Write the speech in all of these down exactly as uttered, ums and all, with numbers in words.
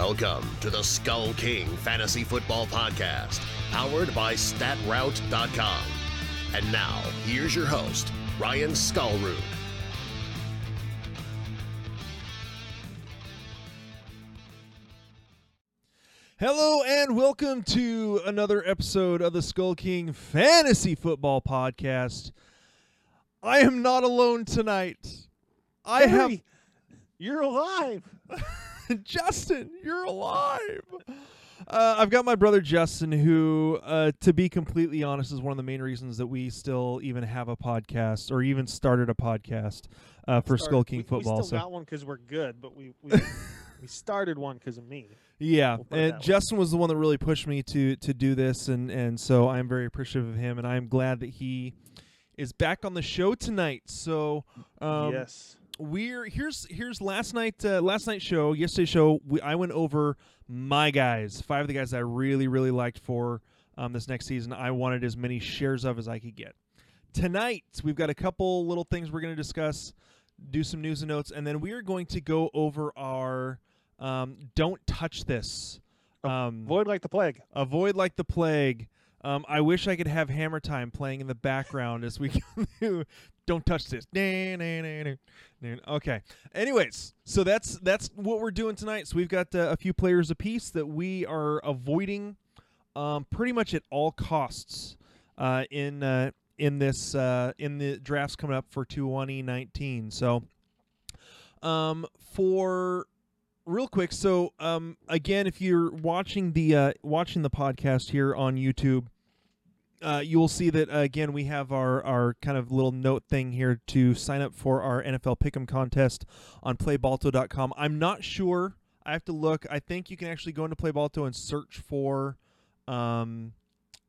Welcome to the Skull King Fantasy Football Podcast, powered by stat route dot com. And now, here's your host, Ryan Skullroot. Hello and welcome to another episode of the Skull King Fantasy Football Podcast. I am not alone tonight. I hey, have... You're alive. Justin, you're alive. Uh, I've got my brother Justin, who, uh, to be completely honest, is one of the main reasons that we still even have a podcast or even started a podcast uh, for started, Skull King we, Football. We still so. got one because we're good, but we we, we started one because of me. Yeah, we'll and Justin way. was the one that really pushed me to to do this, and, and so I'm very appreciative of him, and I'm glad that he is back on the show tonight. So um, yes. We're here's here's last night uh, last night's show yesterday's show we, I went over my guys, five of the guys I really really liked for um, this next season. I wanted as many shares of as I could get. Tonight we've got a couple little things we're going to discuss, do some news and notes, and then we are going to go over our um, don't touch this, um, avoid like the plague, avoid like the plague. Um, I wish I could have Hammer Time playing in the background as we do. Don't touch this. Okay. Anyways, so that's that's what we're doing tonight. So we've got uh, a few players apiece that we are avoiding um, pretty much at all costs uh, in uh, in this uh, in the drafts coming up for twenty nineteen. So um, for real quick, so um, again, if you're watching the uh, watching the podcast here on YouTube, Uh, you will see that, uh, again, we have our, our kind of little note thing here to sign up for our N F L Pick'em contest on play balto dot com. I'm not sure. I have to look. I think you can actually go into PlayBalto and search for um,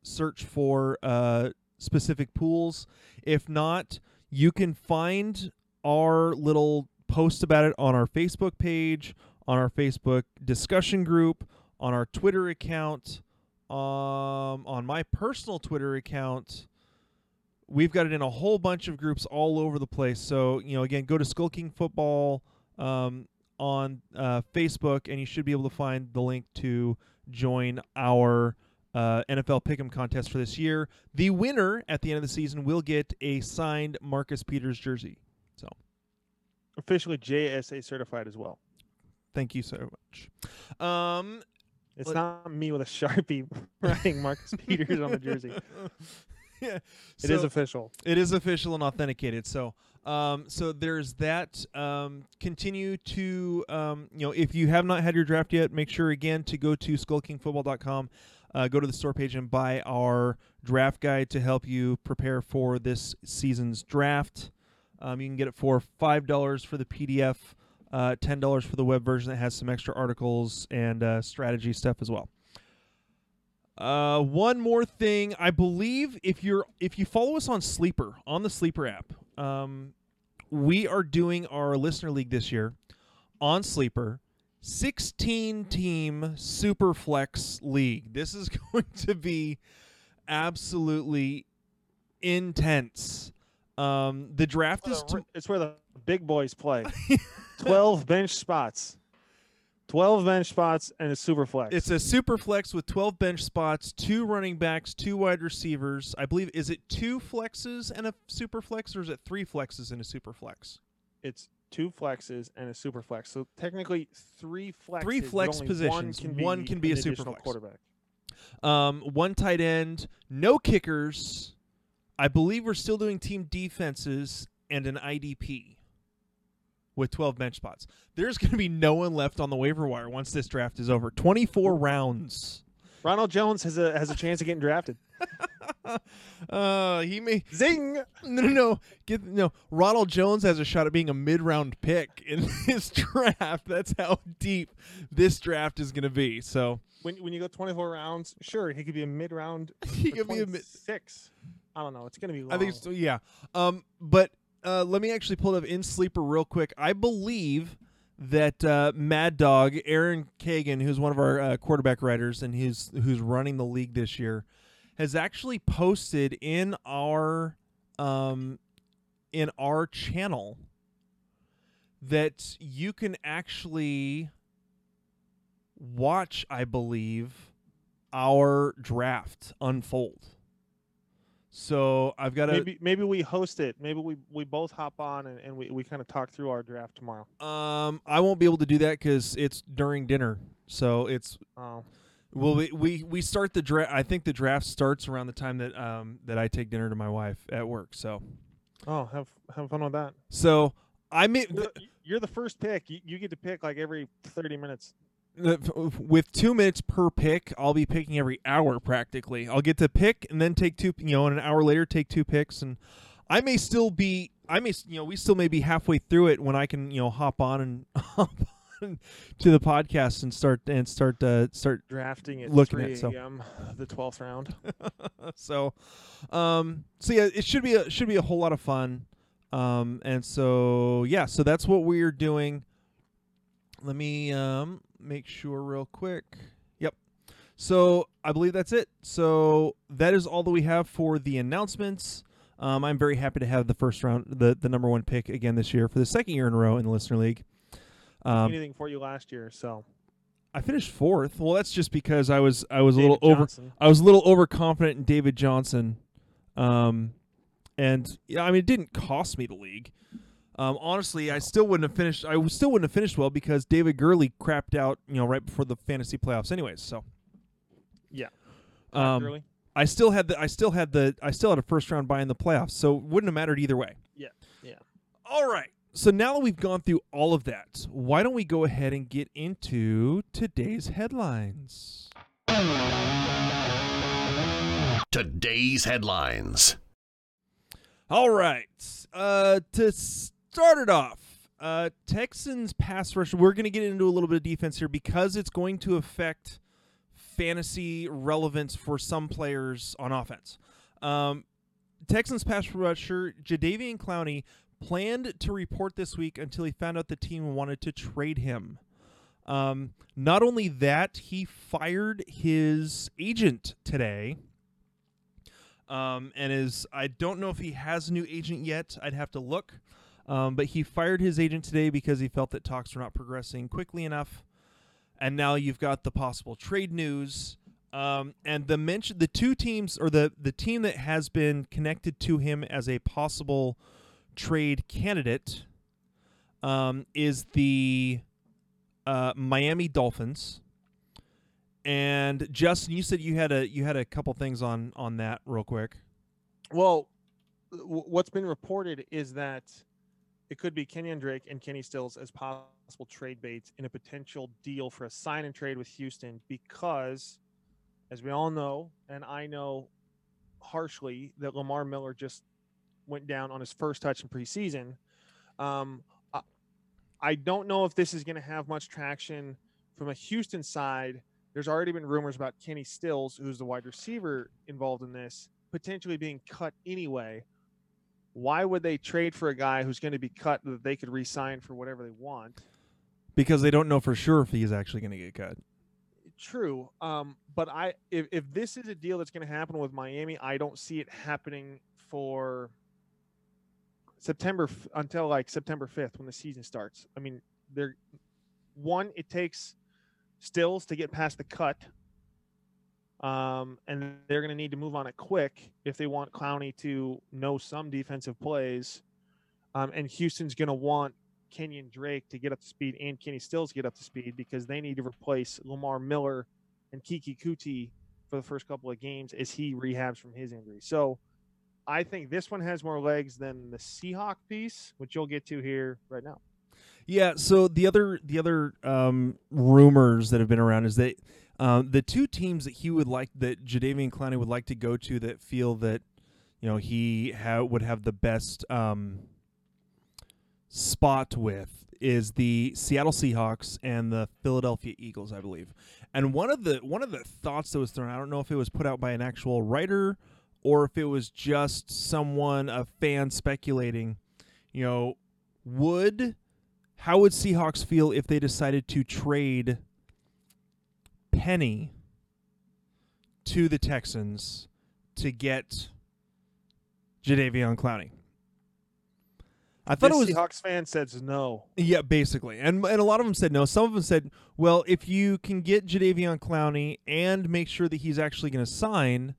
search for uh, specific pools. If not, you can find our little post about it on our Facebook page, on our Facebook discussion group, on our Twitter account. Um, on my personal Twitter account, we've got it in a whole bunch of groups all over the place. So, you know, again, go to Skull King Football um, on uh, Facebook, and you should be able to find the link to join our uh, N F L Pick'em contest for this year. The winner at the end of the season will get a signed Marcus Peters jersey. So, officially J S A certified as well. Thank you so much. Um... It's Let, not me with a Sharpie writing Marcus Peters on the jersey. Yeah, so it is official. It is official and authenticated. So, um, so there's that. Um, continue to, um, you know, if you have not had your draft yet, make sure again to go to skull king football dot com, uh, go to the store page and buy our draft guide to help you prepare for this season's draft. Um, you can get it for five dollars for the P D F. Uh, ten dollars for the web version that has some extra articles and uh, strategy stuff as well. Uh, one more thing, I believe if you're if you follow us on Sleeper on the Sleeper app, um, we are doing our listener league this year on Sleeper, sixteen team super flex league. This is going to be absolutely intense. Um, the draft is t- it's where the big boys play. twelve bench spots, twelve bench spots, and a super flex. It's a super flex with twelve bench spots, two running backs, two wide receivers. I believe, is it two flexes and a super flex, or is it three flexes and a super flex? It's two flexes and a super flex. So technically, three flexes. Three flex positions. One can be, one can be a super flex. Quarterback. Um, one tight end, no kickers. I believe we're still doing team defenses and an I D P. With twelve bench spots. There's going to be no one left on the waiver wire once this draft is over. twenty-four rounds. Ronald Jones has a has a chance of getting drafted. uh, he may zing. No, no, no. Get, no. Ronald Jones has a shot at being a mid-round pick in this draft. That's how deep this draft is going to be. So when when you go twenty-four rounds, sure, he could be a mid-round. He could be a mid six. I don't know. It's going to be long. I think so. Yeah. Um. But. Uh, let me actually pull it up in Sleeper real quick. I believe that uh, Mad Dog, Aaron Kagan, who's one of our uh, quarterback writers and who's, who's running the league this year, has actually posted in our um, in our channel that you can actually watch, I believe, our draft unfold. So I've got to maybe maybe we host it. Maybe we, we both hop on and, and we, we kind of talk through our draft tomorrow. Um, I won't be able to do that because it's during dinner. So it's oh. well we, we, we start the draft. I think the draft starts around the time that um that I take dinner to my wife at work. So oh, have have fun with that. So I mean, you're, you're the first pick. You, you get to pick like every thirty minutes. With two minutes per pick, I'll be picking every hour practically. I'll get to pick and then take two, you know, and an hour later take two picks, and I may still be, I may, you know, we still may be halfway through it when I can, you know, hop on and hop on to the podcast and start and start uh, start drafting at three a m the twelfth round. so, um, so yeah, it should be a, should be a whole lot of fun, um, and so yeah, so that's what we're doing. Let me um. make sure real quick. Yep. So I believe that's it. So that is all that we have for the announcements. Um, I'm very happy to have the first round, the, the number one pick again this year for the second year in a row in the Listener League. Um, anything for you last year, so I finished fourth. Well, that's just because I was I was David a little Johnson. over I was a little overconfident in David Johnson, um, and yeah, I mean it didn't cost me the league. Um, honestly, I still wouldn't have finished. I still wouldn't have finished well because David Gurley crapped out, you know, right before the fantasy playoffs. Anyways, so yeah, um, I still had the. I still had the. I still had a first round bye in the playoffs, so it wouldn't have mattered either way. Yeah, yeah. All right. So now that we've gone through all of that, why don't we go ahead and get into today's headlines? Today's headlines. All right. Uh, to. St- Started off, uh, Texans pass rush. We're going to get into a little bit of defense here because it's going to affect fantasy relevance for some players on offense. Um, Texans pass rusher Jadeveon Clowney planned to report this week until he found out the team wanted to trade him. Um, not only that, he fired his agent today. Um, and is I don't know if he has a new agent yet. I'd have to look. Um, but he fired his agent today because he felt that talks were not progressing quickly enough. And now you've got the possible trade news. Um, and the mention, the two teams, or the, the team that has been connected to him as a possible trade candidate um, is the uh, Miami Dolphins. And Justin, you said you had a you had a couple things on, on that real quick. Well, w- what's been reported is that it could be Kenyon Drake and Kenny Stills as possible trade baits in a potential deal for a sign and trade with Houston because, as we all know, and I know harshly, that Lamar Miller just went down on his first touch in preseason. Um, I, I don't know if this is going to have much traction from a Houston side. There's already been rumors about Kenny Stills, who's the wide receiver involved in this, potentially being cut anyway. Why would they trade for a guy who's going to be cut that they could re-sign for whatever they want? Because they don't know for sure if he's actually going to get cut. True. Um, but I, if, if this is a deal that's going to happen with Miami, I don't see it happening for September until like September fifth when the season starts. I mean, they're one, it takes Stills to get past the cut. Um, and they're going to need to move on it quick if they want Clowney to know some defensive plays. Um, and Houston's going to want Kenyon Drake to get up to speed and Kenny Stills to get up to speed because they need to replace Lamar Miller and Keke Coutee for the first couple of games as he rehabs from his injury. So I think this one has more legs than the Seahawk piece, which you'll get to here right now. Yeah. So the other, the other, um, rumors that have been around is that, Um, the two teams that he would like, that Jadeveon Clowney would like to go to, that feel that, you know, he ha- would have the best um, spot with is the Seattle Seahawks and the Philadelphia Eagles, I believe. And one of the one of the thoughts that was thrown, I don't know if it was put out by an actual writer or if it was just someone, a fan speculating, you know, would how would Seahawks feel if they decided to trade Penny to the Texans to get Jadeveon Clowney? I thought this it was Seahawks fan says no. Yeah, basically, and and a lot of them said no. Some of them said, well, if you can get Jadeveon Clowney and make sure that he's actually going to sign,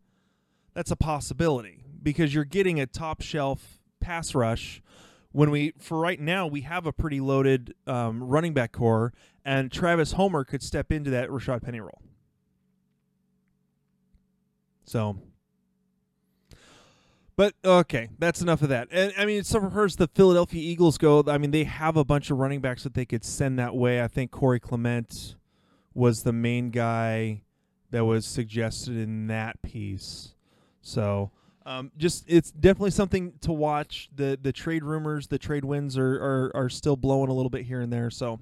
that's a possibility because you're getting a top shelf pass rush. When we for right now we have a pretty loaded um, running back core, and Travis Homer could step into that Rashad Penny role. So. But, okay, that's enough of that. And, I mean, so far as the Philadelphia Eagles go, I mean, they have a bunch of running backs that they could send that way. I think Corey Clement was the main guy that was suggested in that piece. So, um, just it's definitely something to watch. The the trade rumors, the trade winds are, are, are still blowing a little bit here and there. So,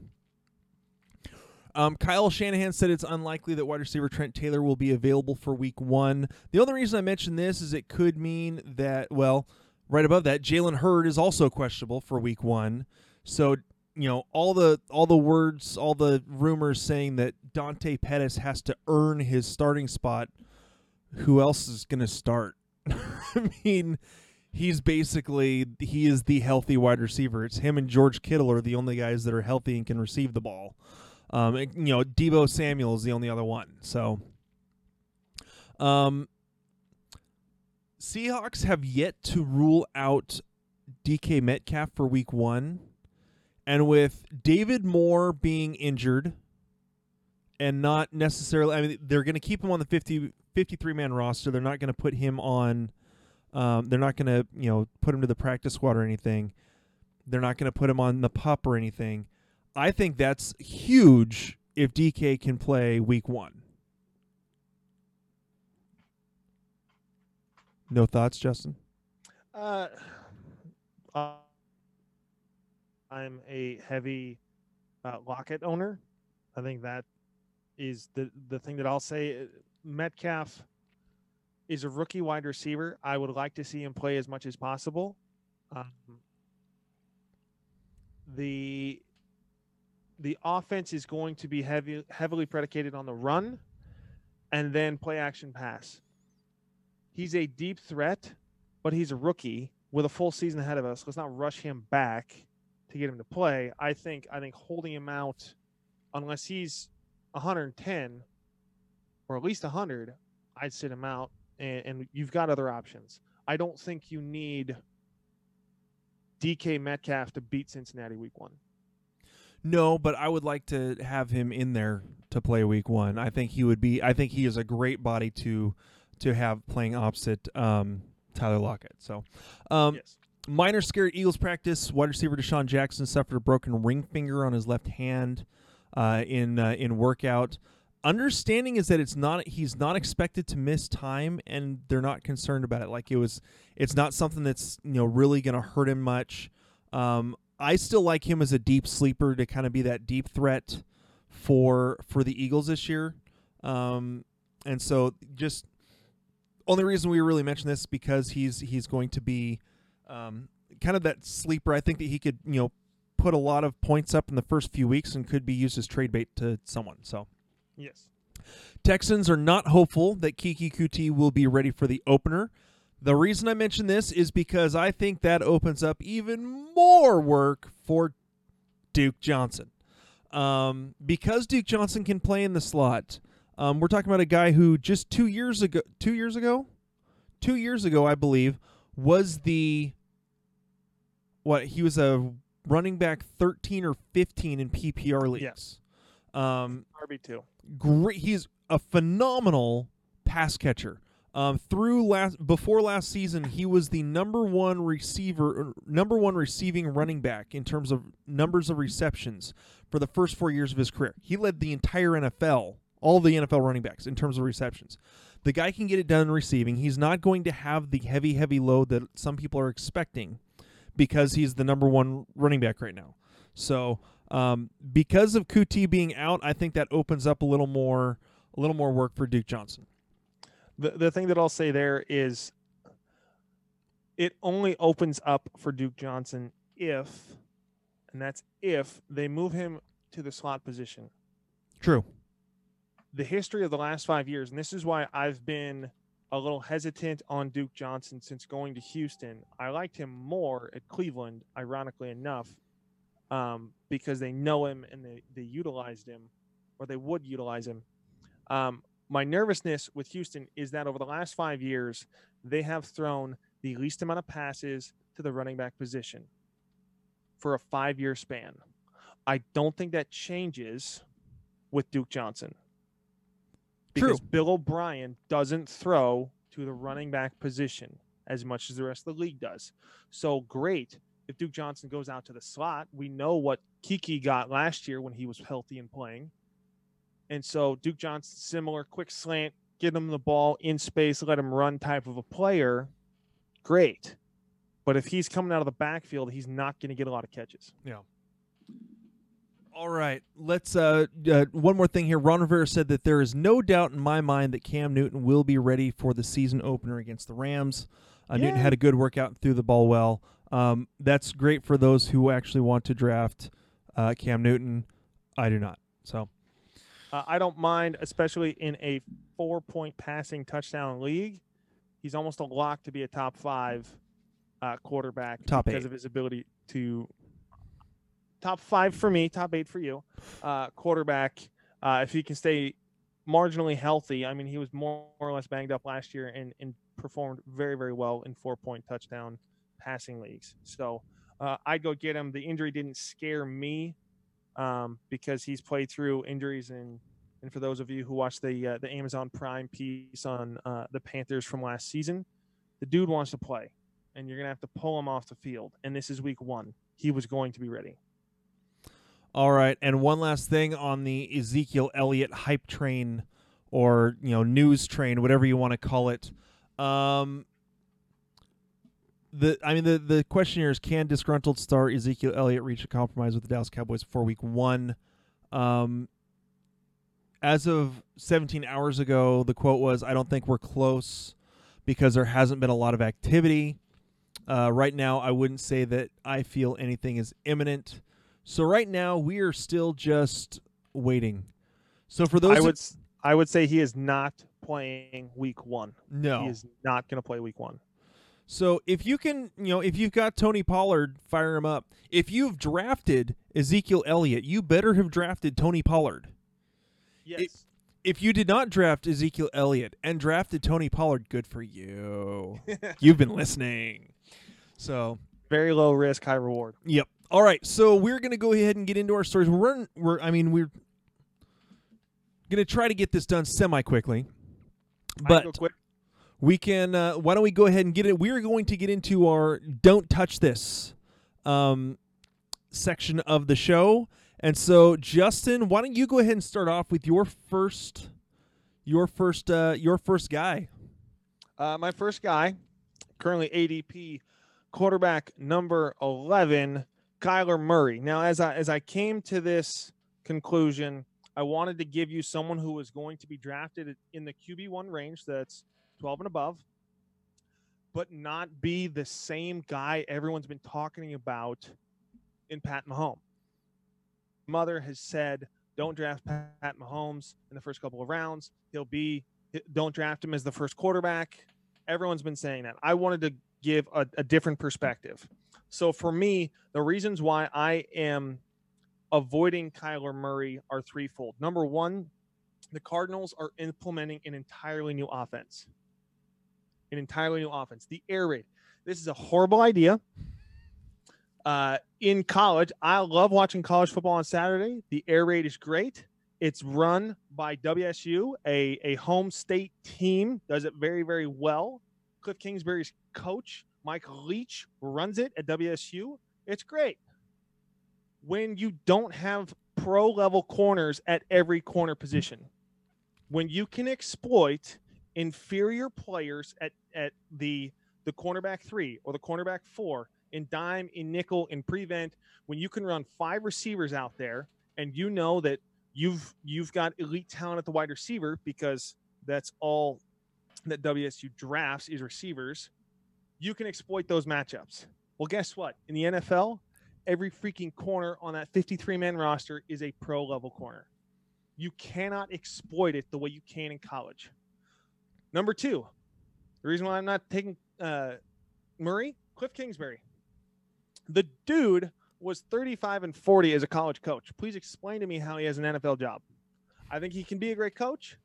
Um, Kyle Shanahan said it's unlikely that wide receiver Trent Taylor will be available for week one. The only reason I mention this is it could mean that, well, right above that, Jalen Hurd is also questionable for week one. So, you know, all the all the words, all the rumors saying that Dante Pettis has to earn his starting spot, who else is going to start? I mean, he's basically, he is the healthy wide receiver. It's him and George Kittle are the only guys that are healthy and can receive the ball. Um, and, you know, Deebo Samuel is the only other one. So, um, Seahawks have yet to rule out D K Metcalf for week one. And with David Moore being injured and not necessarily, I mean, they're going to keep him on the fifty, fifty-three man roster. They're not going to put him on, um, they're not going to, you know, put him to the practice squad or anything. They're not going to put him on the PUP or anything. I think that's huge if D K can play week one. No thoughts, Justin? Uh, I'm a heavy uh, Lockett owner. I think that is the, the thing that I'll say. Metcalf is a rookie wide receiver. I would like to see him play as much as possible. Um, the... The offense is going to be heavy, heavily predicated on the run and then play action pass. He's a deep threat, but he's a rookie with a full season ahead of us. Let's not rush him back to get him to play. I think I think holding him out, unless he's one hundred ten or at least one hundred, I'd sit him out, and, and you've got other options. I don't think you need D K Metcalf to beat Cincinnati week one. No, but I would like to have him in there to play week one. I think he would be. I think he is a great body to to have playing opposite um, Tyler Lockett. So, um, yes. Minor scare Eagles practice. Wide receiver Deshaun Jackson suffered a broken ring finger on his left hand uh, in uh, in workout. Understanding is that it's not. He's not expected to miss time, and they're not concerned about it. Like it was. It's not something that's you know really going to hurt him much. Um, I still like him as a deep sleeper to kind of be that deep threat for for the Eagles this year. Um, and so just only reason we really mention this is because he's he's going to be um, kind of that sleeper. I think that he could, you know, put a lot of points up in the first few weeks and could be used as trade bait to someone. So, yes. Texans are not hopeful that Keke Coutee will be ready for the opener. The reason I mention this is because I think that opens up even more work for Duke Johnson. Um, because Duke Johnson can play in the slot, um, we're talking about a guy who just two years ago, two years ago, two years ago, I believe, was the, what, he was a running back thirteen or fifteen in P P R leagues. Yes. Um, R B two. Great. He's a phenomenal pass catcher. Um, through last before last season, he was the number one receiver, number one receiving running back in terms of numbers of receptions for the first four years of his career. He led the entire N F L, all the N F L running backs in terms of receptions. The guy can get it done in receiving. He's not going to have the heavy, heavy load that some people are expecting because he's the number one running back right now. So um, because of Coutee being out, I think that opens up a little more, a little more work for Duke Johnson. The the thing that I'll say there is it only opens up for Duke Johnson if, and that's if, they move him to the slot position. True. The history of the last five years, and this is why I've been a little hesitant on Duke Johnson since going to Houston. I liked him more at Cleveland, ironically enough, um, because they know him and they, they utilized him, or they would utilize him. Um, my nervousness with Houston is that over the last five years, they have thrown the least amount of passes to the running back position for a five-year span. I don't think that changes with Duke Johnson. Because True. Bill O'Brien doesn't throw to the running back position as much as the rest of the league does. So great if Duke Johnson goes out to the slot. We know what Keke got last year when he was healthy and playing. And so Duke Johnson, similar, quick slant, get him the ball in space, let him run type of a player. Great. But if he's coming out of the backfield, he's not going to get a lot of catches. Yeah. All right, let's uh, uh, one more thing here. Ron Rivera said that there is no doubt in my mind that Cam Newton will be ready for the season opener against the Rams. Uh, Newton had a good workout and threw the ball well. Um, that's great for those who actually want to draft uh, Cam Newton. I do not. So uh, I don't mind, especially in a four-point passing touchdown league. He's almost a lock to be a top five uh, quarterback top because eight. of his ability to – Top five for me, top eight for you. Uh, quarterback, uh, if he can stay marginally healthy. I mean, he was more or less banged up last year and, and performed very, very well in four-point touchdown passing leagues. So uh, I'd go get him. The injury didn't scare me um, because he's played through injuries. And, and for those of you who watched the, uh, the Amazon Prime piece on uh, the Panthers from last season, the dude wants to play, and you're going to have to pull him off the field. And this is week one. He was going to be ready. All right, and one last thing on the Ezekiel Elliott hype train, or you know, news train, whatever you want to call it. Um, the I mean, the the question here is: can disgruntled star Ezekiel Elliott reach a compromise with the Dallas Cowboys before Week One? Um, as of seventeen hours ago, the quote was: "I don't think we're close because there hasn't been a lot of activity uh, right now. I wouldn't say that I feel anything is imminent." So right now we are still just waiting. So for those, I would that, I would say he is not playing week one. No, he is not going to play week one. So if you can, you know, if you've got Tony Pollard, fire him up. If you've drafted Ezekiel Elliott, you better have drafted Tony Pollard. Yes. If, if you did not draft Ezekiel Elliott and drafted Tony Pollard, good for you. You've been listening. So very low risk, high reward. Yep. All right, so we're going to go ahead and get into our stories. We're, we're I mean, we're going to try to get this done semi-quickly, but quick. we can, uh, why don't we go ahead and get it? We're going to get into our Don't Touch This um, section of the show. And so, Justin, why don't you go ahead and start off with your first, your first, uh, your first guy? Uh, my first guy, currently A D P quarterback number eleven, Kyler Murray. Now, as I as I came to this conclusion, I wanted to give you someone who was going to be drafted in the Q B one range, that's twelve and above, but not be the same guy everyone's been talking about in Pat Mahomes. Mother has said, don't draft Pat Mahomes in the first couple of rounds. He'll be, don't draft him as the first quarterback. Everyone's been saying that. I wanted to give a, a different perspective. So for me, the reasons why I am avoiding Kyler Murray are threefold. Number one, the Cardinals are implementing an entirely new offense. An entirely new offense. The air raid. This is a horrible idea. Uh, in college, I love watching college football on Saturday. The air raid is great. It's run by W S U, a, a home state team. Does it very, very well. Cliff Kingsbury's coach, Mike Leach, runs it at W S U. It's great. When you don't have pro-level corners at every corner position, when you can exploit inferior players at, at the, the cornerback three or the cornerback four, in dime, in nickel, in prevent, when you can run five receivers out there and you know that you've you've got elite talent at the wide receiver because that's all that W S U drafts is receivers, you can exploit those matchups. Well, guess what? In the N F L, every freaking corner on that fifty-three man roster is a pro-level corner. You cannot exploit it the way you can in college. Number two, The reason why I'm not taking uh, Murray, Cliff Kingsbury. The dude was thirty-five and forty as a college coach. Please explain to me how he has an N F L job. I think he can be a great coach.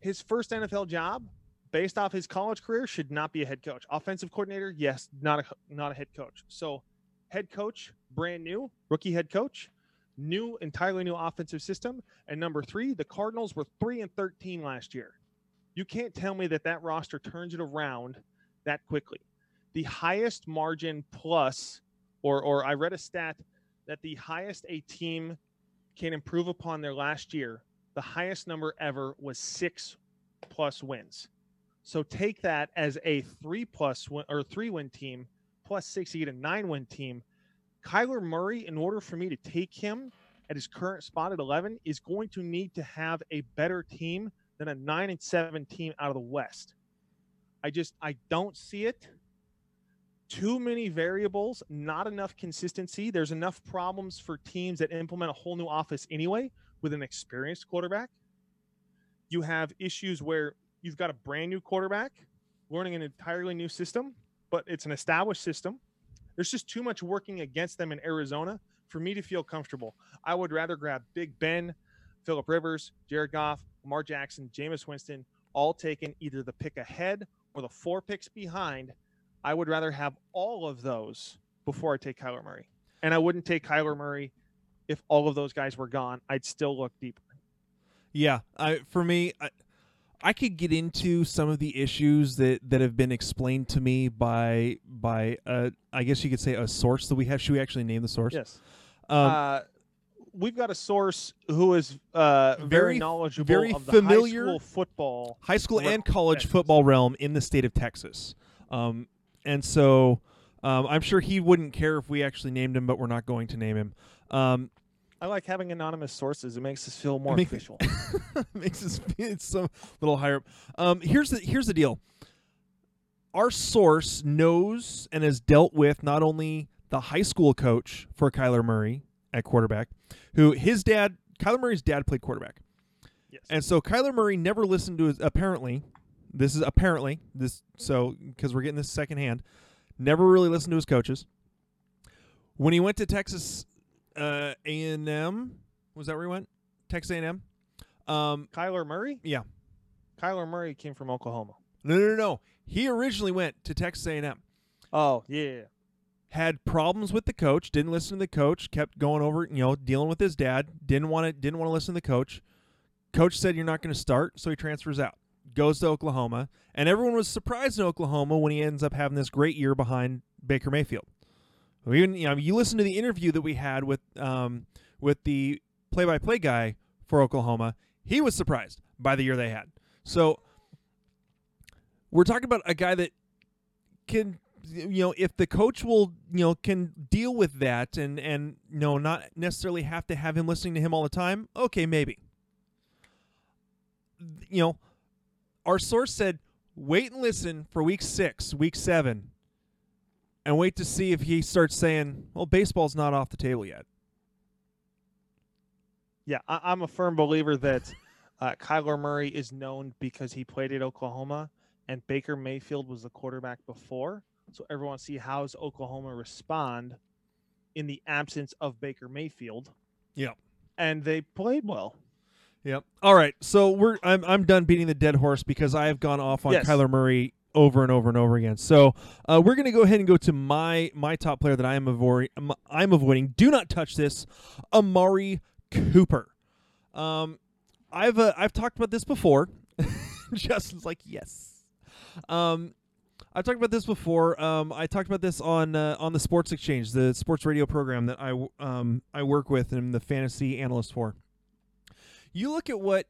His first N F L job, based off his college career, should not be a head coach. Offensive coordinator, yes, not a not a head coach. So head coach, brand new, rookie head coach, new, entirely new offensive system. And number three, the Cardinals were three and thirteen last year. You can't tell me that that roster turns it around that quickly. The highest margin plus, or or I read a stat that the highest a team can improve upon their last year, the highest number ever was six plus wins. So take that as a three plus win, or three win team plus six to get a nine win team. Kyler Murray, in order for me to take him at his current spot at eleven, is going to need to have a better team than a nine and seven team out of the West. I just, I don't see it. Too many variables, not enough consistency. There's enough problems for teams that implement a whole new office anyway with an experienced quarterback. You have issues where you've got a brand new quarterback learning an entirely new system, but it's an established system. There's just too much working against them in Arizona for me to feel comfortable. I would rather grab Big Ben, Phillip Rivers, Jared Goff, Lamar Jackson, Jameis Winston, all taken either the pick ahead or the four picks behind. I would rather have all of those before I take Kyler Murray. And I wouldn't take Kyler Murray if all of those guys were gone. I'd still look deeper. Yeah, I, for me, I, I could get into some of the issues that, that have been explained to me by, by a, I guess you could say, a source that we have. Should we actually name the source? Yes. Um, uh, we've got a source who is uh, very, very knowledgeable, very of the familiar high school football. High school and college Texas. Football realm in the state of Texas. Um And so um, I'm sure he wouldn't care if we actually named him, but we're not going to name him. Um, I like having anonymous sources. It makes us feel more make, official. It makes us feel some little higher up. Um, here's the here's the deal. Our source knows and has dealt with not only the high school coach for Kyler Murray at quarterback, who his dad, Kyler Murray's dad, played quarterback. Yes. And so Kyler Murray never listened to his, apparently. This is apparently this, so because we're getting this secondhand. Never really listened to his coaches. When he went to Texas uh, A and M, was that where he went? Texas A and M. Um, Kyler Murray. Yeah, Kyler Murray came from Oklahoma. No, no, no, no. He originally went to Texas A and M. Oh yeah. Had problems with the coach. Didn't listen to the coach. Kept going over, you know, dealing with his dad. Didn't want to. Didn't want to listen to the coach. Coach said you're not going to start, so he transfers out. Goes to Oklahoma, and everyone was surprised in Oklahoma when he ends up having this great year behind Baker Mayfield. Even, you know, you listen to the interview that we had with um, with the play-by-play guy for Oklahoma. He was surprised by the year they had. So we're talking about a guy that can, you know, if the coach will, you know, can deal with that and and you know, not necessarily have to have him listening to him all the time. Okay, maybe. You know. Our source said, wait and listen for week six, week seven, and wait to see if he starts saying, well, baseball's not off the table yet. Yeah, I- I'm a firm believer that uh, Kyler Murray is known because he played at Oklahoma, and Baker Mayfield was the quarterback before. So everyone see how's Oklahoma respond in the absence of Baker Mayfield. Yeah. And they played well. Yep. All right. So we're I'm I'm done beating the dead horse because I have gone off on yes. Kyler Murray over and over and over again. So uh, we're going to go ahead and go to my my top player that I am avoiding. I'm avoiding. Do not touch this, Amari Cooper. Um, I've uh, I've talked about this before. Justin's like yes. Um, I've talked about this before. Um, I talked about this on uh, on the Sports Exchange, the sports radio program that I um I work with and I'm the fantasy analyst for. You look at what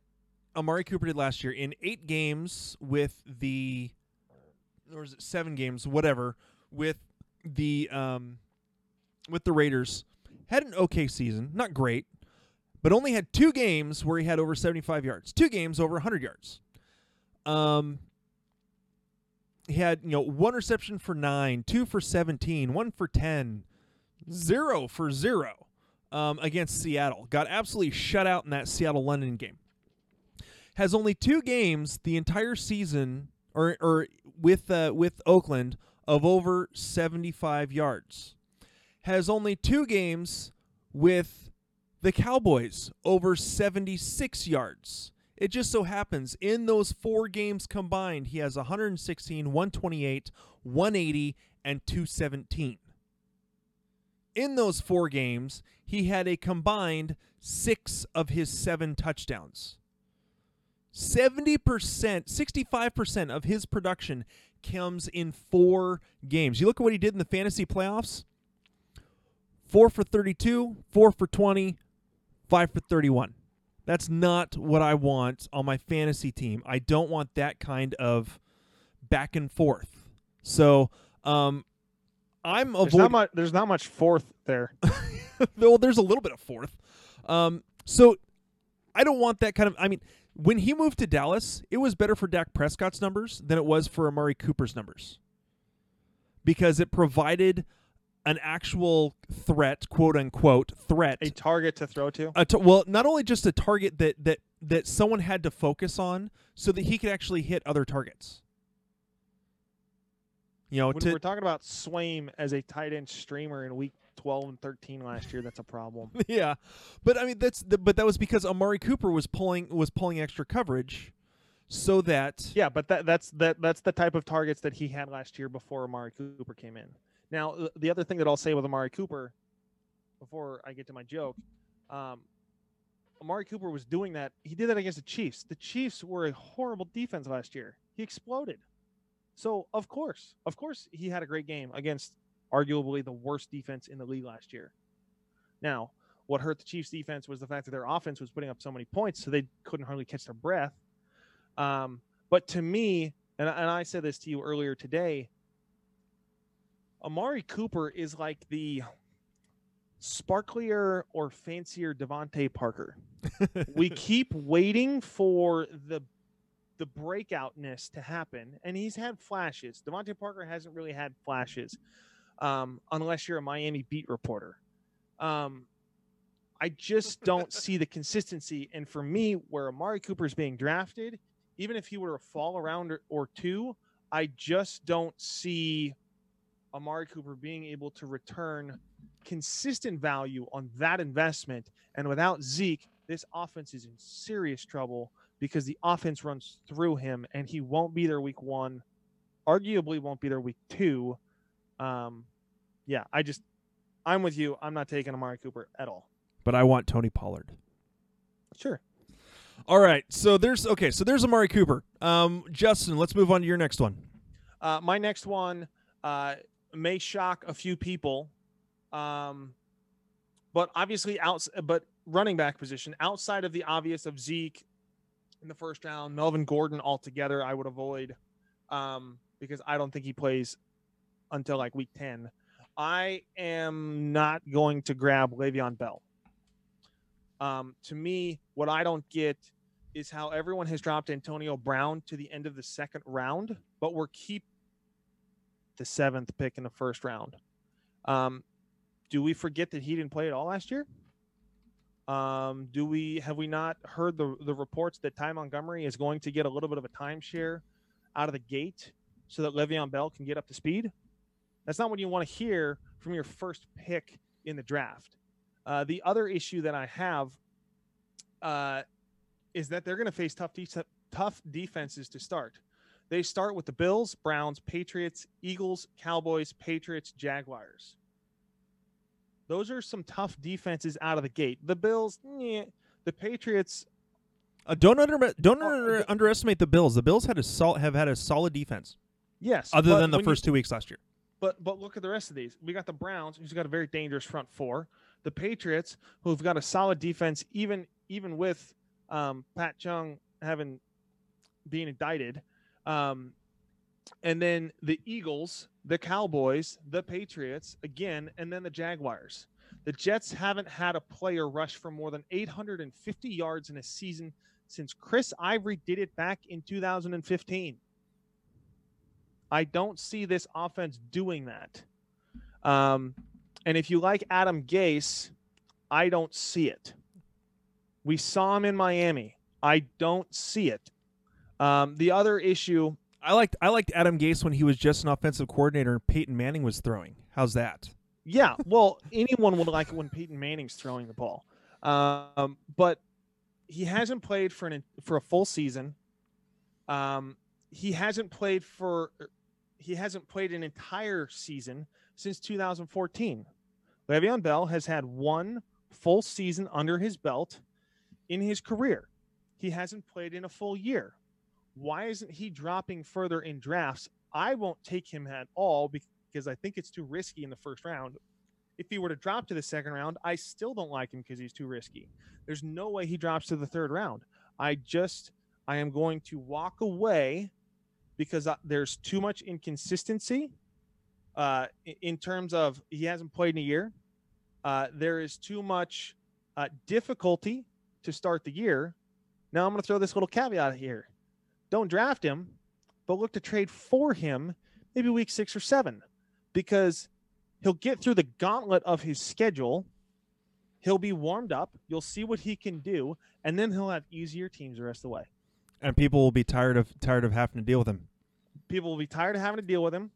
Amari Cooper did last year in eight games with the, or is it seven games, whatever, with the um, with the Raiders. Had an okay season, not great, but only had two games where he had over seventy-five yards. Two games over one hundred yards. Um, he had, you know, one reception for nine, two for seventeen, one for ten, zero for zero. Um, against Seattle. Got absolutely shut out in that Seattle-London game. Has only two games the entire season, or or with uh, with Oakland of over seventy-five yards. Has only two games with the Cowboys over seventy-six yards. It just so happens in those four games combined, he has one hundred sixteen, one hundred twenty-eight, one hundred eighty, and two hundred seventeen. In those four games, he had a combined six of his seven touchdowns. seventy percent, sixty-five percent of his production comes in four games. You look at what he did in the fantasy playoffs. four for thirty-two, four for twenty, five for thirty-one. That's not what I want on my fantasy team. I don't want that kind of back and forth. So um, I'm avoiding. There's not much, there's not much fourth there. Well, there's a little bit of fourth. Um, so I don't want that kind of. I mean, when he moved to Dallas, it was better for Dak Prescott's numbers than it was for Amari Cooper's numbers, because it provided an actual threat, quote unquote threat, a target to throw to. A t- well, not only just a target that that that someone had to focus on, so that he could actually hit other targets. You know, to, we're talking about Swaim as a tight end streamer in week twelve and thirteen last year. That's a problem. Yeah, but I mean that's the, but that was because Amari Cooper was pulling was pulling extra coverage, so that yeah, but that that's that that's the type of targets that he had last year before Amari Cooper came in. Now, the other thing that I'll say with Amari Cooper, before I get to my joke, um, Amari Cooper was doing that. He did that against the Chiefs. The Chiefs were a horrible defense last year. He exploded. So, of course, of course he had a great game against arguably the worst defense in the league last year. Now, what hurt the Chiefs' defense was the fact that their offense was putting up so many points, so they couldn't hardly catch their breath. Um, but to me, and, and I said this to you earlier today, Amari Cooper is like the sparklier or fancier Devontae Parker. We keep waiting for the the breakoutness to happen, and he's had flashes. Devontae Parker hasn't really had flashes, um, unless you're a Miami beat reporter. Um, I just don't see the consistency. And for me, where Amari Cooper is being drafted, even if he were to fall around or, or two, I just don't see Amari Cooper being able to return consistent value on that investment. And without Zeke, this offense is in serious trouble because the offense runs through him, and he won't be there week one, arguably won't be there week two. Um, yeah, I just, I'm with you. I'm not taking Amari Cooper at all. But I want Tony Pollard. Sure. All right. So there's, okay. So there's Amari Cooper. Um, Justin, let's move on to your next one. Uh, my next one, uh, may shock a few people, um, but obviously out. But running back position, outside of the obvious of Zeke in the first round, Melvin Gordon altogether, I would avoid um, because I don't think he plays until like week ten. I am not going to grab Le'Veon Bell. Um, to me, what I don't get is how everyone has dropped Antonio Brown to the end of the second round, but we're keep. the seventh pick in the first round. Um, do we forget that he didn't play at all last year? Um, do we, have we not heard the, the reports that Ty Montgomery is going to get a little bit of a timeshare out of the gate so that Le'Veon Bell can get up to speed? That's not what you want to hear from your first pick in the draft. Uh, the other issue that I have uh, is that they're going to face tough, de- tough defenses to start. They start with the Bills, Browns, Patriots, Eagles, Cowboys, Patriots, Jaguars. Those are some tough defenses out of the gate. The Bills, meh. The Patriots. Uh, don't under, don't uh, under, the, underestimate the Bills. The Bills had a sol- have had a solid defense. Yes. Other than the first you, two weeks last year. But but look at the rest of these. We got the Browns, who's got a very dangerous front four. The Patriots, who've got a solid defense, even even with um, Pat Chung having being indicted. Um, and then the Eagles, the Cowboys, the Patriots again, and then the Jaguars. The Jets haven't had a player rush for more than eight hundred fifty yards in a season since Chris Ivory did it back in two thousand fifteen. I don't see this offense doing that. Um, and if you like Adam Gase, I don't see it. We saw him in Miami. I don't see it. Um, the other issue I liked I liked Adam Gase when he was just an offensive coordinator and Peyton Manning was throwing. How's that? Yeah, well, anyone would like it when Peyton Manning's throwing the ball. Um, but he hasn't played for an for a full season. Um, he hasn't played for he hasn't played an entire season since two thousand fourteen. Le'Veon Bell has had one full season under his belt in his career. He hasn't played in a full year. Why isn't he dropping further in drafts? I won't take him at all because I think it's too risky in the first round. If he were to drop to the second round, I still don't like him because he's too risky. There's no way he drops to the third round. I just, I am going to walk away because there's too much inconsistency uh, in terms of he hasn't played in a year. Uh, there is too much uh, difficulty to start the year. Now I'm going to throw this little caveat here. Don't draft him, but look to trade for him maybe week six or seven because he'll get through the gauntlet of his schedule. He'll be warmed up. You'll see what he can do, and then he'll have easier teams the rest of the way. And people will be tired of tired of having to deal with him. People will be tired of having to deal with him.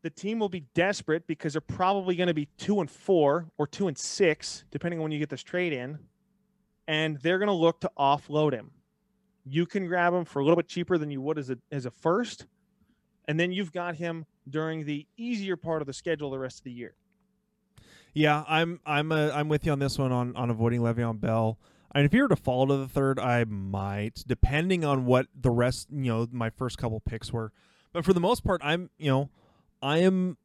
The team will be desperate because they're probably going to be two and four or two and six, depending on when you get this trade in, and they're going to look to offload him. You can grab him for a little bit cheaper than you would as a as a first, and then you've got him during the easier part of the schedule the rest of the year. Yeah, I'm I'm a, I'm with you on this one on, on avoiding Le'Veon Bell. I mean, if you were to fall to the third, I might, depending on what the rest, you know, my first couple picks were. But for the most part, I'm, you know, I am,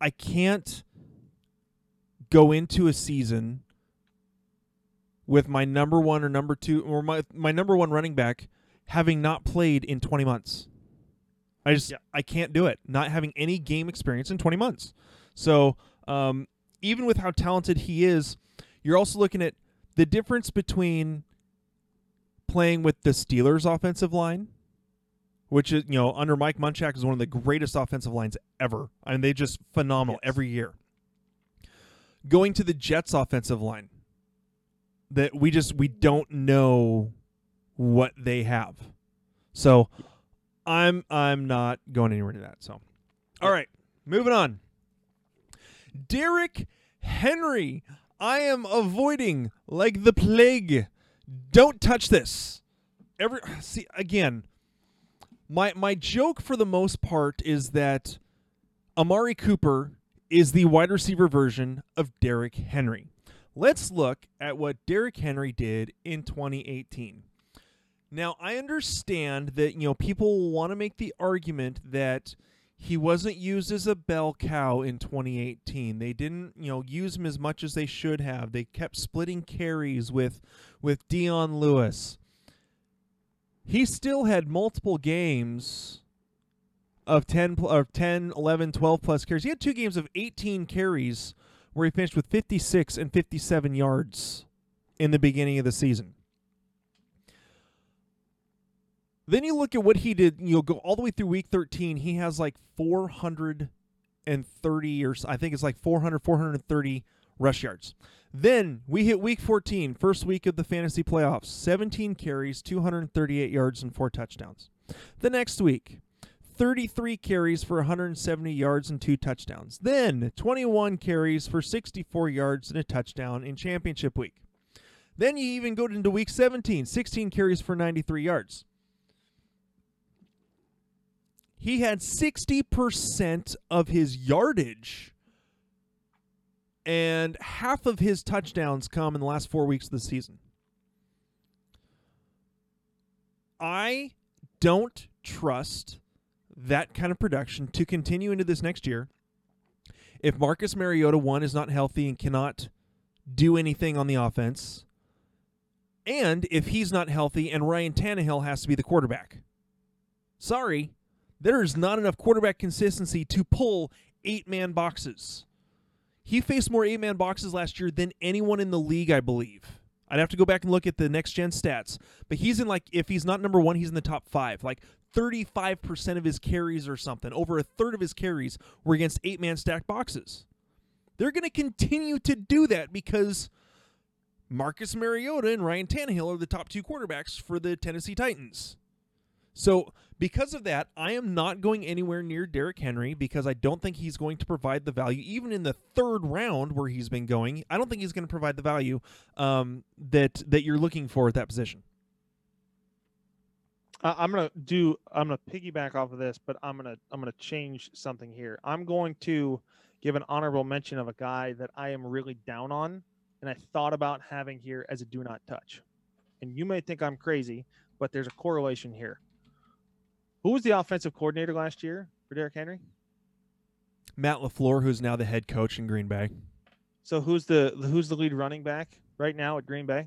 I can't go into a season with my number one or number two or my my number one running back having not played in twenty months. I just, yeah. I can't do it. Not having any game experience in twenty months. So um, even with how talented he is, you're also looking at the difference between playing with the Steelers offensive line, which is, you know, under Mike Munchak is one of the greatest offensive lines ever. I mean, they just phenomenal yes. every year. Going to the Jets offensive line. That we just we don't know what they have, so I'm I'm not going anywhere near that. So, all right, moving on. Derrick Henry, I am avoiding like the plague. Don't touch this. Every see again. My my joke for the most part is that Amari Cooper is the wide receiver version of Derrick Henry. Let's look at what Derrick Henry did in twenty eighteen. Now, I understand that, you know, people want to make the argument that he wasn't used as a bell cow in twenty eighteen. They didn't, you know, use him as much as they should have. They kept splitting carries with with Dion Lewis. He still had multiple games of ten, of ten, eleven, twelve plus carries. He had two games of eighteen carries where he finished with fifty-six and fifty-seven yards in the beginning of the season. Then you look at what he did, you'll go all the way through week thirteen, he has like four hundred thirty or I think it's like four hundred, four thirty rush yards. Then we hit week fourteen, first week of the fantasy playoffs, seventeen carries, two hundred thirty-eight yards and four touchdowns. The next week, thirty-three carries for one hundred seventy yards and two touchdowns. Then twenty-one carries for sixty-four yards and a touchdown in championship week. Then you even go into week seventeen, sixteen carries for ninety-three yards. He had sixty percent of his yardage and half of his touchdowns come in the last four weeks of the season. I don't trust that kind of production to continue into this next year if Marcus Mariota, one, is not healthy and cannot do anything on the offense, and if he's not healthy and Ryan Tannehill has to be the quarterback. Sorry, there is not enough quarterback consistency to pull eight-man boxes. He faced more eight-man boxes last year than anyone in the league, I believe. I'd have to go back and look at the next-gen stats, but he's in, like, if he's not number one, he's in the top five. Like, thirty-five percent of his carries or something, over a third of his carries were against eight-man stacked boxes. They're going to continue to do that because Marcus Mariota and Ryan Tannehill are the top two quarterbacks for the Tennessee Titans. So because of that, I am not going anywhere near Derrick Henry because I don't think he's going to provide the value, even in the third round where he's been going. I don't think he's going to provide the value um, that that you're looking for at that position. Uh, I'm gonna do. I'm gonna piggyback off of this, but I'm gonna I'm gonna change something here. I'm going to give an honorable mention of a guy that I am really down on, and I thought about having here as a do not touch. And you may think I'm crazy, but there's a correlation here. Who was the offensive coordinator last year for Derrick Henry? Matt LaFleur, who's now the head coach in Green Bay. So who's the who's the lead running back right now at Green Bay?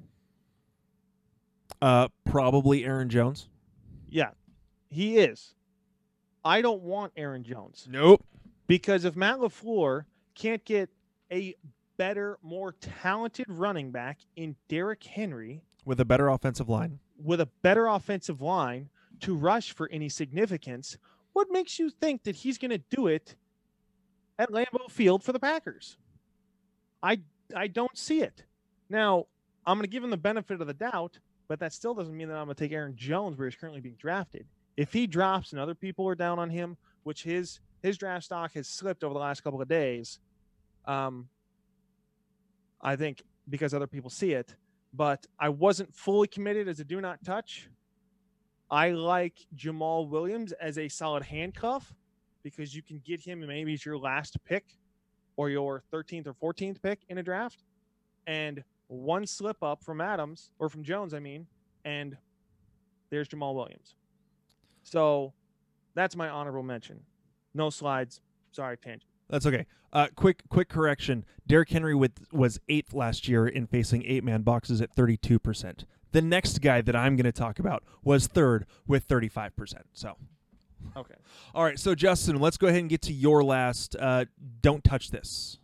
Uh, probably Aaron Jones. Yeah, he is. I don't want Aaron Jones. Nope. Because if Matt LaFleur can't get a better, more talented running back in Derrick Henry. With a better offensive line. With a better offensive line to rush for any significance, what makes you think that he's going to do it at Lambeau Field for the Packers? I, I don't see it. Now, I'm going to give him the benefit of the doubt, but that still doesn't mean that I'm going to take Aaron Jones where he's currently being drafted. If he drops and other people are down on him, which his his draft stock has slipped over the last couple of days, um, I think because other people see it, but I wasn't fully committed as a do not touch. I like Jamal Williams as a solid handcuff because you can get him and maybe it's your last pick or your thirteenth or fourteenth pick in a draft. And one slip up from Adams or from Jones, I mean, and there's Jamal Williams. So that's my honorable mention. No slides. Sorry, tangent. That's okay. Uh, quick, quick correction. Derrick Henry with, was eighth last year in facing eight-man boxes at thirty-two percent. The next guy that I'm going to talk about was third with thirty-five percent. So, okay. All right. So, Justin, let's go ahead and get to your last uh, don't touch this.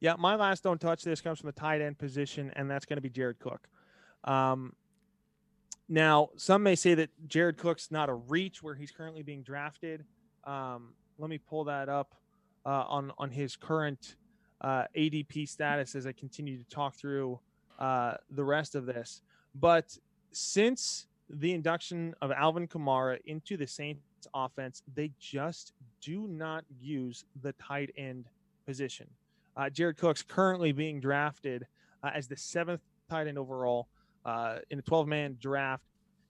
Yeah, my last don't touch this comes from the tight end position, and that's going to be Jared Cook. Um, now, some may say that Jared Cook's not a reach where he's currently being drafted. Um, let me pull that up. Uh, on, on his current uh, A D P status as I continue to talk through uh, the rest of this. But since the induction of Alvin Kamara into the Saints offense, they just do not use the tight end position. Uh, Jared Cook's currently being drafted uh, as the seventh tight end overall uh, in a twelve-man draft.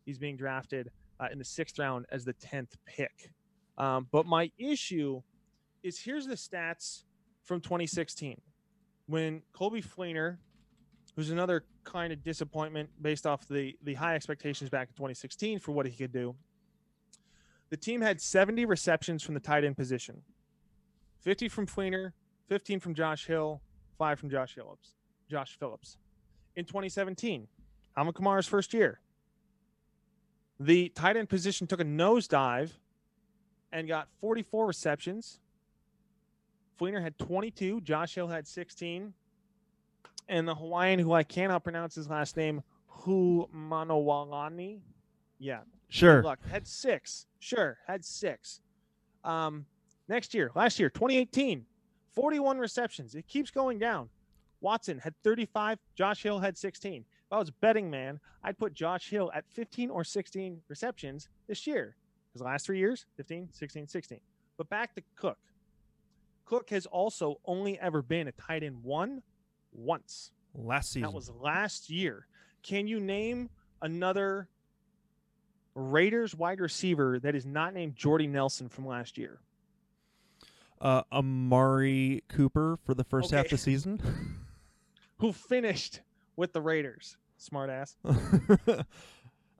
He's being drafted uh, in the sixth round as the tenth pick. Um, but my issue is here's the stats from twenty sixteen when Colby Fleener, who's another kind of disappointment based off the, the high expectations back in twenty sixteen for what he could do. The team had seventy receptions from the tight end position, fifty from Fleener, fifteen from Josh Hill, five from Josh Phillips, Josh Phillips. In twenty seventeen, Alvin Kamara's first year, the tight end position took a nosedive and got forty-four receptions. Fleener had twenty-two, Josh Hill had sixteen, and the Hawaiian, who I cannot pronounce his last name, Hu Manawalani, yeah, sure, luck, had six, sure, had six. Um, next year, last year, twenty eighteen, forty-one receptions. It keeps going down. Watson had thirty-five, Josh Hill had sixteen. If I was a betting man, I'd put Josh Hill at fifteen or sixteen receptions this year. His last three years, fifteen, sixteen, sixteen. But back to Cook. Cook has also only ever been a tight end one once. Last season. That was last year. Can you name another Raiders wide receiver that is not named Jordy Nelson from last year? Uh, Amari Cooper for the first okay. half of the season. Who finished with the Raiders. Smart ass.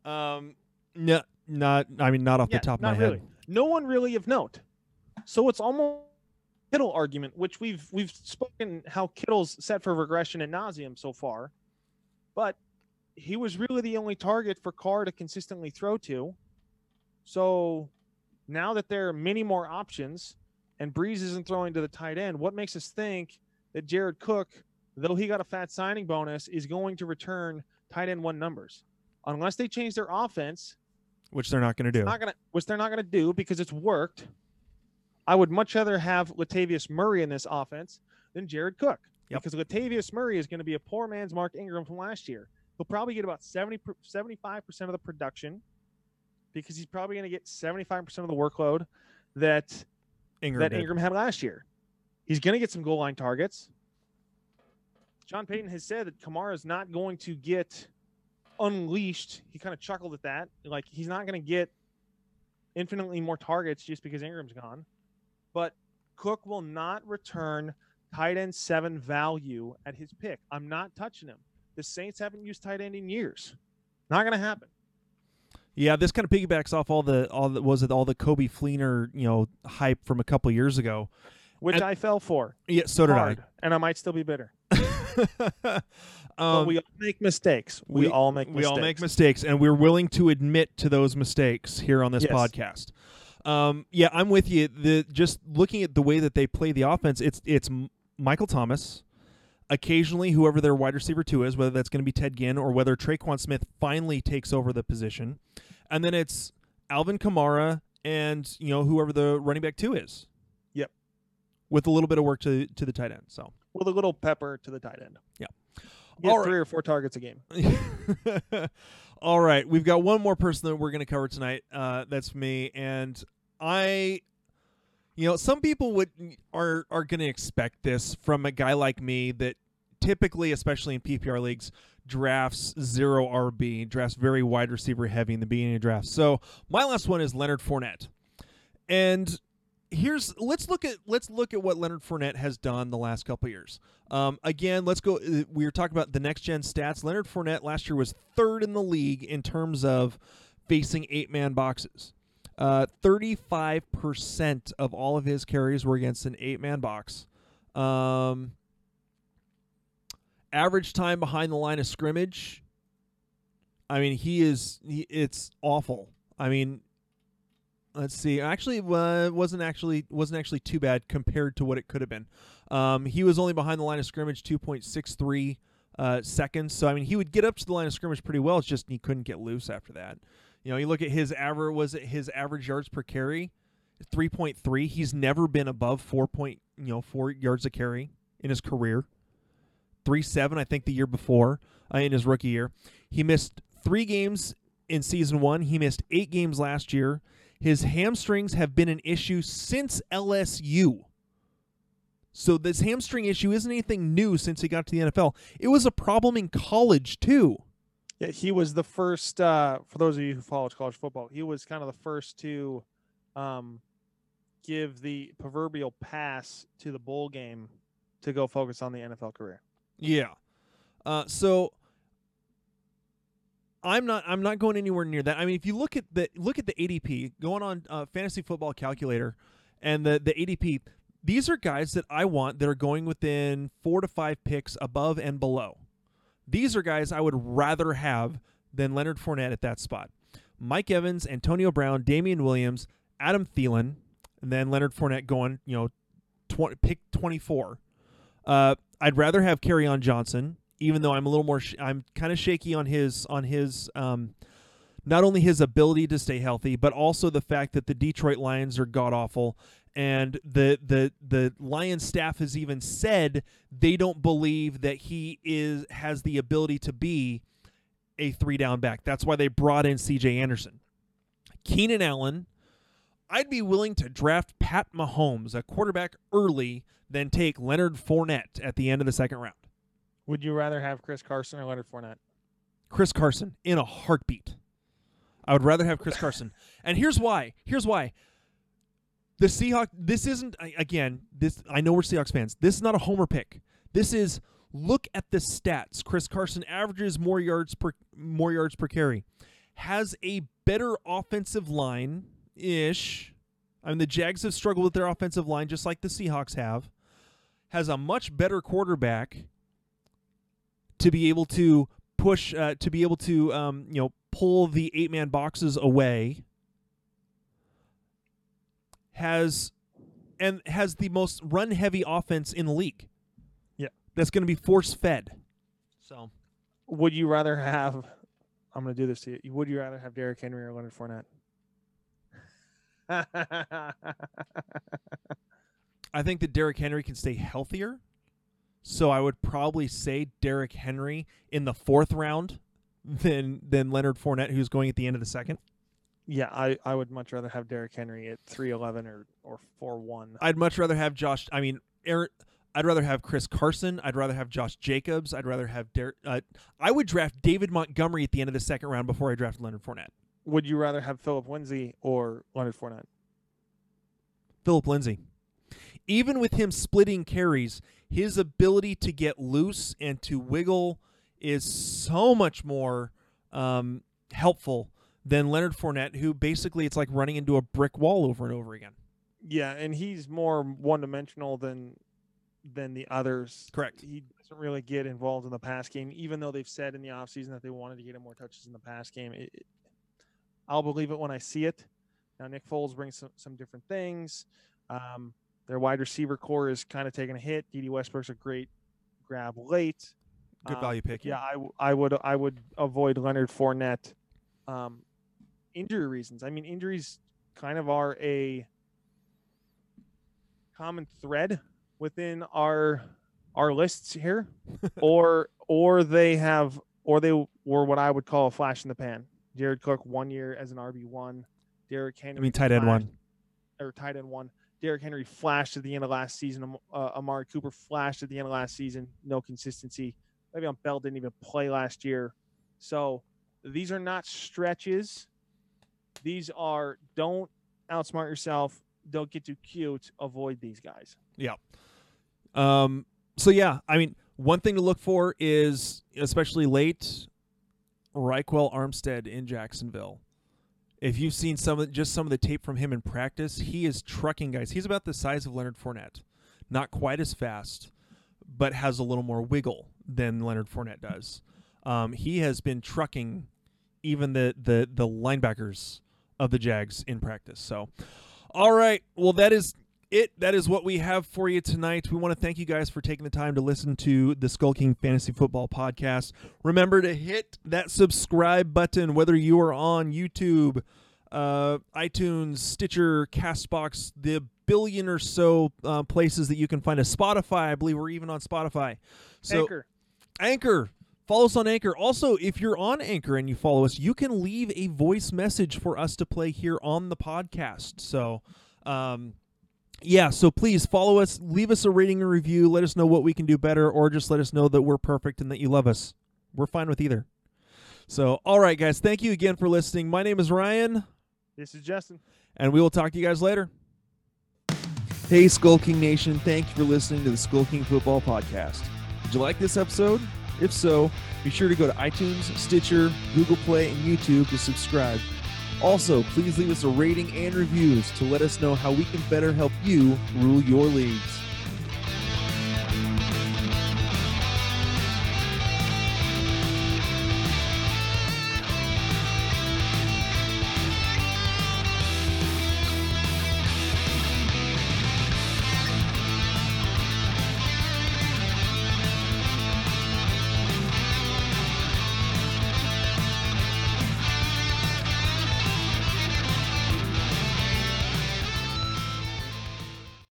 um, no, not, I mean, not off yeah, the top of my really. head. No one really of note. So it's almost Kittle argument, which we've we've spoken how Kittle's set for regression ad nauseum so far, but he was really the only target for Carr to consistently throw to. So now that there are many more options and Breeze isn't throwing to the tight end, what makes us think that Jared Cook, though he got a fat signing bonus, is going to return tight end one numbers unless they change their offense, which they're not going to do. Not gonna, which they're not going to do because it's worked. I would much rather have Latavius Murray in this offense than Jared Cook yep. because Latavius Murray is going to be a poor man's Mark Ingram from last year. He'll probably get about seventy, seventy-five percent of the production because he's probably going to get seventy-five percent of the workload that Ingram, that Ingram had last year. He's going to get some goal line targets. John Payton has said that Kamara is not going to get unleashed. He kind of chuckled at that. Like, he's not going to get infinitely more targets just because Ingram's gone. But Cook will not return tight end seven value at his pick. I'm not touching him. The Saints haven't used tight end in years. Not going to happen. Yeah, this kind of piggybacks off all the all the, was it all the Coby Fleener, you know, hype from a couple years ago, which and, I fell for. Yeah, so did hard, I. And I might still be bitter. um, but we all make mistakes. We, we all make mistakes. We all make mistakes, and we're willing to admit to those mistakes here on this yes. podcast. Um, yeah, I'm with you. The just looking at the way that they play the offense, it's it's Michael Thomas, occasionally whoever their wide receiver two is, whether that's going to be Ted Ginn or whether Tre'Quan Smith finally takes over the position, and then it's Alvin Kamara and, you know, whoever the running back two is. Yep, with a little bit of work to to the tight end. So. With a little pepper to the tight end. Yeah. Get All three right. or four targets a game. All right. We've got one more person that we're going to cover tonight. Uh, that's me. And I, you know, some people would are, are going to expect this from a guy like me that typically, especially in P P R leagues, drafts zero R B, drafts very wide receiver heavy in the beginning of drafts. So my last one is Leonard Fournette. And Here's let's look at let's look at what Leonard Fournette has done the last couple of years. Um, again, let's go. We were talking about the next gen stats. Leonard Fournette last year was third in the league in terms of facing eight man boxes. Thirty-five uh, percent of all of his carries were against an eight man box. Um, average time behind the line of scrimmage. I mean, he is he, it's awful. I mean. Let's see. Actually, uh, wasn't actually wasn't actually too bad compared to what it could have been. Um, he was only behind the line of scrimmage two point six three uh, seconds. So I mean, he would get up to the line of scrimmage pretty well. It's just he couldn't get loose after that. You know, you look at his average. Was it his average yards per carry? three point three. He's never been above four point you know four yards a carry in his career. three point seven, I think, the year before uh, in his rookie year. He missed three games in season one. He missed eight games last year. His hamstrings have been an issue since L S U. So this hamstring issue isn't anything new since he got to the N F L. It was a problem in college, too. Yeah, he was the first, uh, for those of you who follow college football, he was kind of the first to um, give the proverbial pass to the bowl game to go focus on the N F L career. Yeah. Uh, so... I'm not. I'm not going anywhere near that. I mean, if you look at the look at the A D P going on uh, Fantasy Football Calculator, and the the A D P, these are guys that I want that are going within four to five picks above and below. These are guys I would rather have than Leonard Fournette at that spot. Mike Evans, Antonio Brown, Damian Williams, Adam Thielen, and then Leonard Fournette going, you know, tw- pick twenty-four. Uh, I'd rather have Kerryon Johnson. Even though I'm a little more, sh- I'm kind of shaky on his, on his, um, not only his ability to stay healthy, but also the fact that the Detroit Lions are god awful, and the the the Lions staff has even said they don't believe that he is has the ability to be a three down back. That's why they brought in C J Anderson, Keenan Allen. I'd be willing to draft Pat Mahomes, a quarterback, early, than take Leonard Fournette at the end of the second round. Would you rather have Chris Carson or Leonard Fournette? Chris Carson, in a heartbeat. I would rather have Chris Carson. And here's why. Here's why. The Seahawks, this isn't, again, this I know we're Seahawks fans. This is not a homer pick. This is, look at the stats. Chris Carson averages more yards per more yards per carry. Has a better offensive line-ish. I mean, the Jags have struggled with their offensive line, just like the Seahawks have. Has a much better quarterback to be able to push, uh, to be able to, um, you know, pull the eight-man boxes away, has and has the most run-heavy offense in the league. Yeah, that's going to be force-fed. So, would you rather have? I'm going to do this to you. Would you rather have Derrick Henry or Leonard Fournette? I think that Derrick Henry can stay healthier. So I would probably say Derrick Henry in the fourth round than than Leonard Fournette, who's going at the end of the second. Yeah, I, I would much rather have Derrick Henry at three eleven or, or four one. I'd much rather have Josh – I mean, Aaron, I'd rather have Chris Carson. I'd rather have Josh Jacobs. I'd rather have Derrick uh, – I would draft David Montgomery at the end of the second round before I draft Leonard Fournette. Would you rather have Philip Lindsay or Leonard Fournette? Philip Lindsay. Even with him splitting carries, his ability to get loose and to wiggle is so much more um, helpful than Leonard Fournette, who basically it's like running into a brick wall over and over again. Yeah, and he's more one-dimensional than than the others. Correct. He doesn't really get involved in the pass game, even though they've said in the offseason that they wanted to get him more touches in the pass game. It, it, I'll believe it when I see it. Now, Nick Foles brings some, some different things. Um, their wide receiver core is kind of taking a hit. D D Westbrook's a great grab late. Good value um, pick. Yeah, I, w- I, would, I would avoid Leonard Fournette. Um, injury reasons. I mean, injuries kind of are a common thread within our our lists here, or or they have or they were what I would call a flash in the pan. Jared Cook one year as an R B one. Derrick Henry. I mean, tight flashed, end one. Or tight end one. Derrick Henry flashed at the end of last season. Uh, Amari Cooper flashed at the end of last season. No consistency. Le'Veon Bell didn't even play last year. So these are not stretches. These are don't outsmart yourself. Don't get too cute. Avoid these guys. Yeah. Um. So, yeah, I mean, one thing to look for is, especially late, Ryquell Armstead in Jacksonville. If you've seen some of, just some of the tape from him in practice, he is trucking guys. He's about the size of Leonard Fournette. Not quite as fast, but has a little more wiggle than Leonard Fournette does. Um, he has been trucking even the, the, the linebackers of the Jags in practice. So, all right. Well, that is it. That is what we have for you tonight. We want to thank you guys for taking the time to listen to the Skull King Fantasy Football Podcast. Remember to hit that subscribe button, whether you are on YouTube, uh, iTunes, Stitcher, CastBox, the billion or so uh, places that you can find us. Spotify, I believe we're even on Spotify. So, Anchor. Anchor. Follow us on Anchor. Also, if you're on Anchor and you follow us, you can leave a voice message for us to play here on the podcast. So, um, yeah, so please follow us. Leave us a rating and review. Let us know what we can do better, or just let us know that we're perfect and that you love us. We're fine with either. So, all right, guys, thank you again for listening. My name is Ryan. This is Justin. And we will talk to you guys later. Hey, Skull King Nation. Thank you for listening to the Skull King Football Podcast. Did you like this episode? If so, be sure to go to iTunes, Stitcher, Google Play, and YouTube to subscribe. Also, please leave us a rating and reviews to let us know how we can better help you rule your leagues.